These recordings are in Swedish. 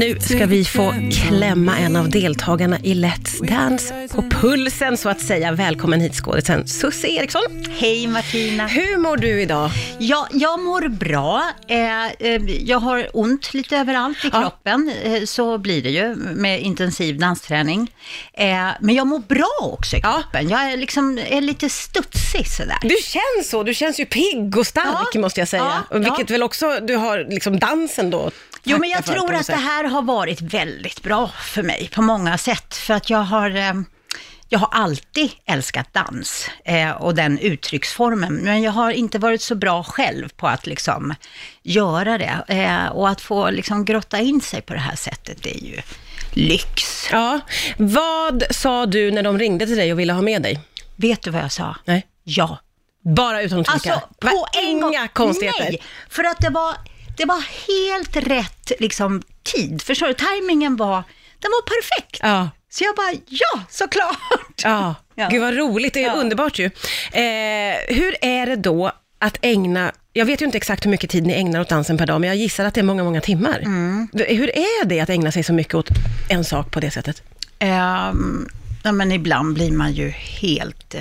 Nu ska vi få klämma en av deltagarna i Let's Dance på pulsen så att säga. Välkommen hit skådespelaren Susie Eriksson. Hej Martina. Hur mår du idag? Jag mår bra. Jag har ont lite överallt i kroppen. Så blir det ju med intensiv dansträning. Men jag mår bra också i kroppen. Jag är, är lite studsig sådär. Du känns så. Du känns ju pigg och stark måste jag säga. Ja. Vilket väl också, du har liksom dansen då. Jo, men jag tror att det här har varit väldigt bra för mig på många sätt. För att jag har alltid älskat dans och den uttrycksformen. Men jag har inte varit så bra själv på att göra det. Och att få grotta in sig på det här sättet, det är ju lyx. Ja. Vad sa du när de ringde till dig och ville ha med dig? Vet du vad jag sa? Nej. Ja. Bara utan att tänka. Alltså, på en gång. Inga konstigheter. Nej, för att det var helt rätt tid. Förstår du? Timingen var perfekt. Ja. Så jag såklart. Ja. Ja. Gud vad roligt, det är underbart ju. Hur är det då att ägna, jag vet ju inte exakt hur mycket tid ni ägnar åt dansen per dag, men jag gissar att det är många, många timmar. Mm. Hur är det att ägna sig så mycket åt en sak på det sättet? Ja, men ibland blir man ju helt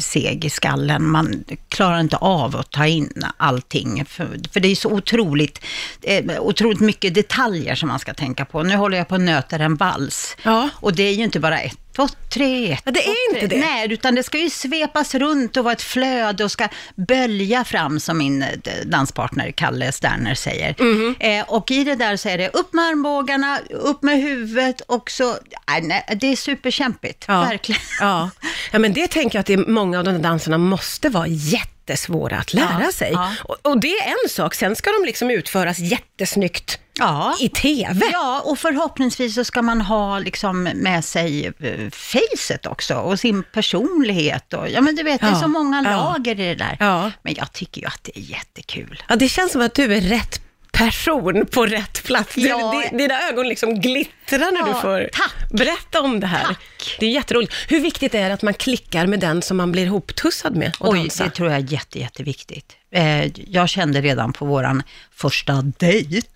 seg i skallen. Man klarar inte av att ta in allting. För det är så otroligt mycket detaljer som man ska tänka på. Nu håller jag på att nöta en vals. Ja. Och det är ju inte bara ett, två, tre. Nej, utan det ska ju svepas runt och vara ett flöde och ska bölja fram, som min danspartner Kalle Sterner säger. Mm-hmm. Och i det där så är det upp med armbågarna, upp med huvudet och så... Nej, det är superkämpigt, verkligen. Ja. Ja, men det tänker jag att det är, många av de danserna måste vara jättesvåra att lära sig. Ja. Och det är en sak, sen ska de utföras jättesnyggt. Ja. I tv. Ja, och förhoppningsvis så ska man ha med sig facet också och sin personlighet. Och, ja, men du vet, det är så många lager i det där. Ja. Men jag tycker ju att det är jättekul. Ja, det känns som att du är rätt person på rätt plats. Ja. Dina ögon glittrar när du får berätta om det här. Tack. Det är jätteroligt. Hur viktigt är det att man klickar med den som man blir hoptussad med? Oj, det tror jag är jätteviktigt. Jag kände redan på våran första dejt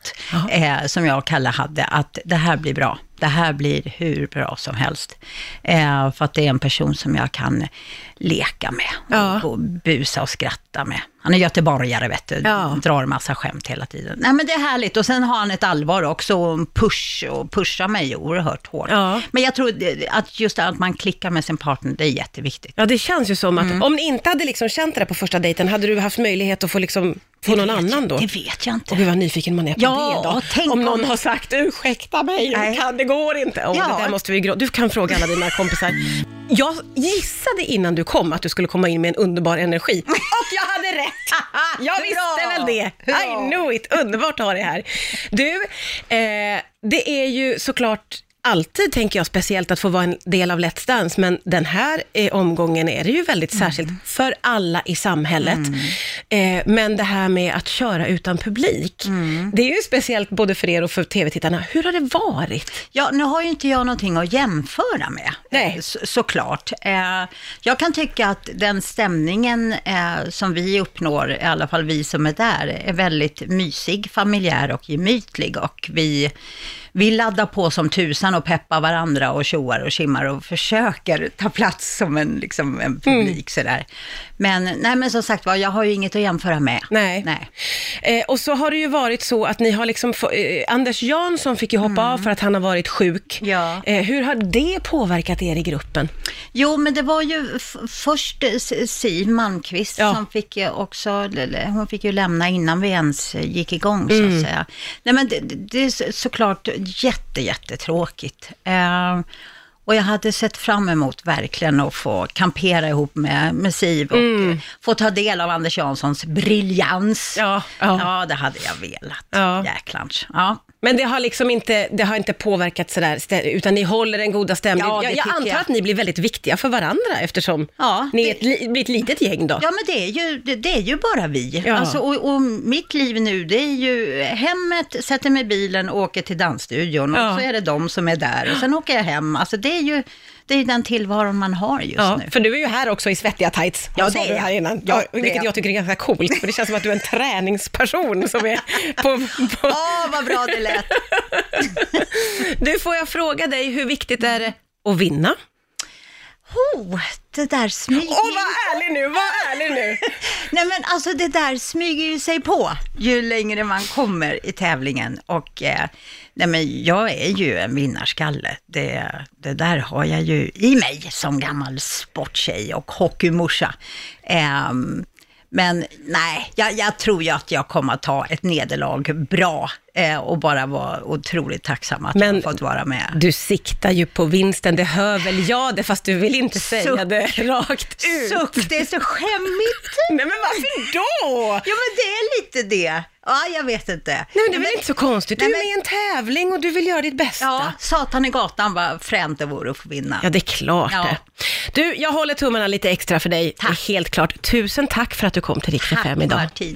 som jag och Kalle hade att det här blir bra. Det här blir hur bra som helst. För att det är en person som jag kan leka med och busa och skratta med. Han är göteborgare, vet du. Drar massa skämt hela tiden. Nej, men det är härligt. Och sen har han ett allvar också och pushar mig oerhört hårt. Ja. Men jag tror att just att man klickar med sin partner, det är jätteviktigt. Ja, det känns ju som att om ni inte hade känt det där på första dejten, hade du haft möjlighet att få på någon annan då? Det vet jag inte. Och hur var nyfiken man är på det då. Tänk om någon har sagt, ursäkta mig, det går inte. Det där måste vi du kan fråga alla dina kompisar. Jag gissade innan du kom att du skulle komma in med en underbar energi. Och jag hade rätt. Jag visste väl det. I know it. Underbart att ha det här. Du, det är ju såklart alltid, tänker jag, speciellt att få vara en del av Let's Dance, men den här omgången är det ju väldigt särskilt för alla i samhället. Men det här med att köra utan publik, det är ju speciellt både för er och för tv-tittarna. Hur har det varit? Ja, nu har ju inte jag någonting att jämföra med. Nej. Såklart. Jag kan tycka att den stämningen som vi uppnår, i alla fall vi som är där, är väldigt mysig, familjär och gemytlig, och vi laddar på som tusan och peppar varandra och tjoar och kimmar och försöker ta plats som en publik sådär. Men som sagt, jag har ju inget att jämföra med. Nej. Och så har det ju varit så att ni har Anders Jansson fick ju hoppa av för att han har varit sjuk. Ja. Hur har det påverkat er i gruppen? Jo, men det var ju först Siv Malmqvist som fick också, hon fick ju lämna innan vi ens gick igång så att säga. Nej, men det är såklart jättetråkigt. Och jag hade sett fram emot verkligen att få kampera ihop med Siv och få ta del av Anders Janssons briljans. Ja, det hade jag velat. Ja. Jäklans. Ja. Men det har inte påverkat sådär, utan ni håller den goda stämningen. Ja, jag antar att ni blir väldigt viktiga för varandra eftersom ni är ett litet gäng då. Ja, men det är ju bara vi. Ja. Alltså, och mitt liv nu, det är ju hemmet, sätter mig i bilen och åker till dansstudion och så är det de som är där och sen åker jag hem. Alltså det är ju den tillvaron man har just nu. För du är ju här också i svettiga tights. Ja, det är här innan. Vilket jag tycker är ganska coolt, för det känns som att du är en träningsperson som är på... Vad bra det lät. vet. Du, får jag fråga dig, hur viktigt är det att vinna? Det där smyger... Vad ärlig nu! Nej, men alltså det där smyger ju sig på ju längre man kommer i tävlingen. Och nej, men jag är ju en vinnarskalle. Det där har jag ju i mig som gammal sporttjej och hockeymorsa. Men nej, jag tror ju att jag kommer att ta ett nederlag bra och bara vara otroligt tacksam att jag fått vara med. Du siktar ju på vinsten, det hör väl jag det, fast du vill inte säga det rakt ut. Suck, det är så skämmigt. Nej, men varför då? Ja, men det är lite det. Ja, jag vet inte. Nej, men det är väl inte så konstigt. Du är med i en tävling och du vill göra ditt bästa. Ja, satan i gatan, vad fränt det vore att få vinna. Ja, det är klart det. Du, jag håller tummarna lite extra för dig. Tack. Det är helt klart. Tusen tack för att du kom till Ricka 5 idag. Martin.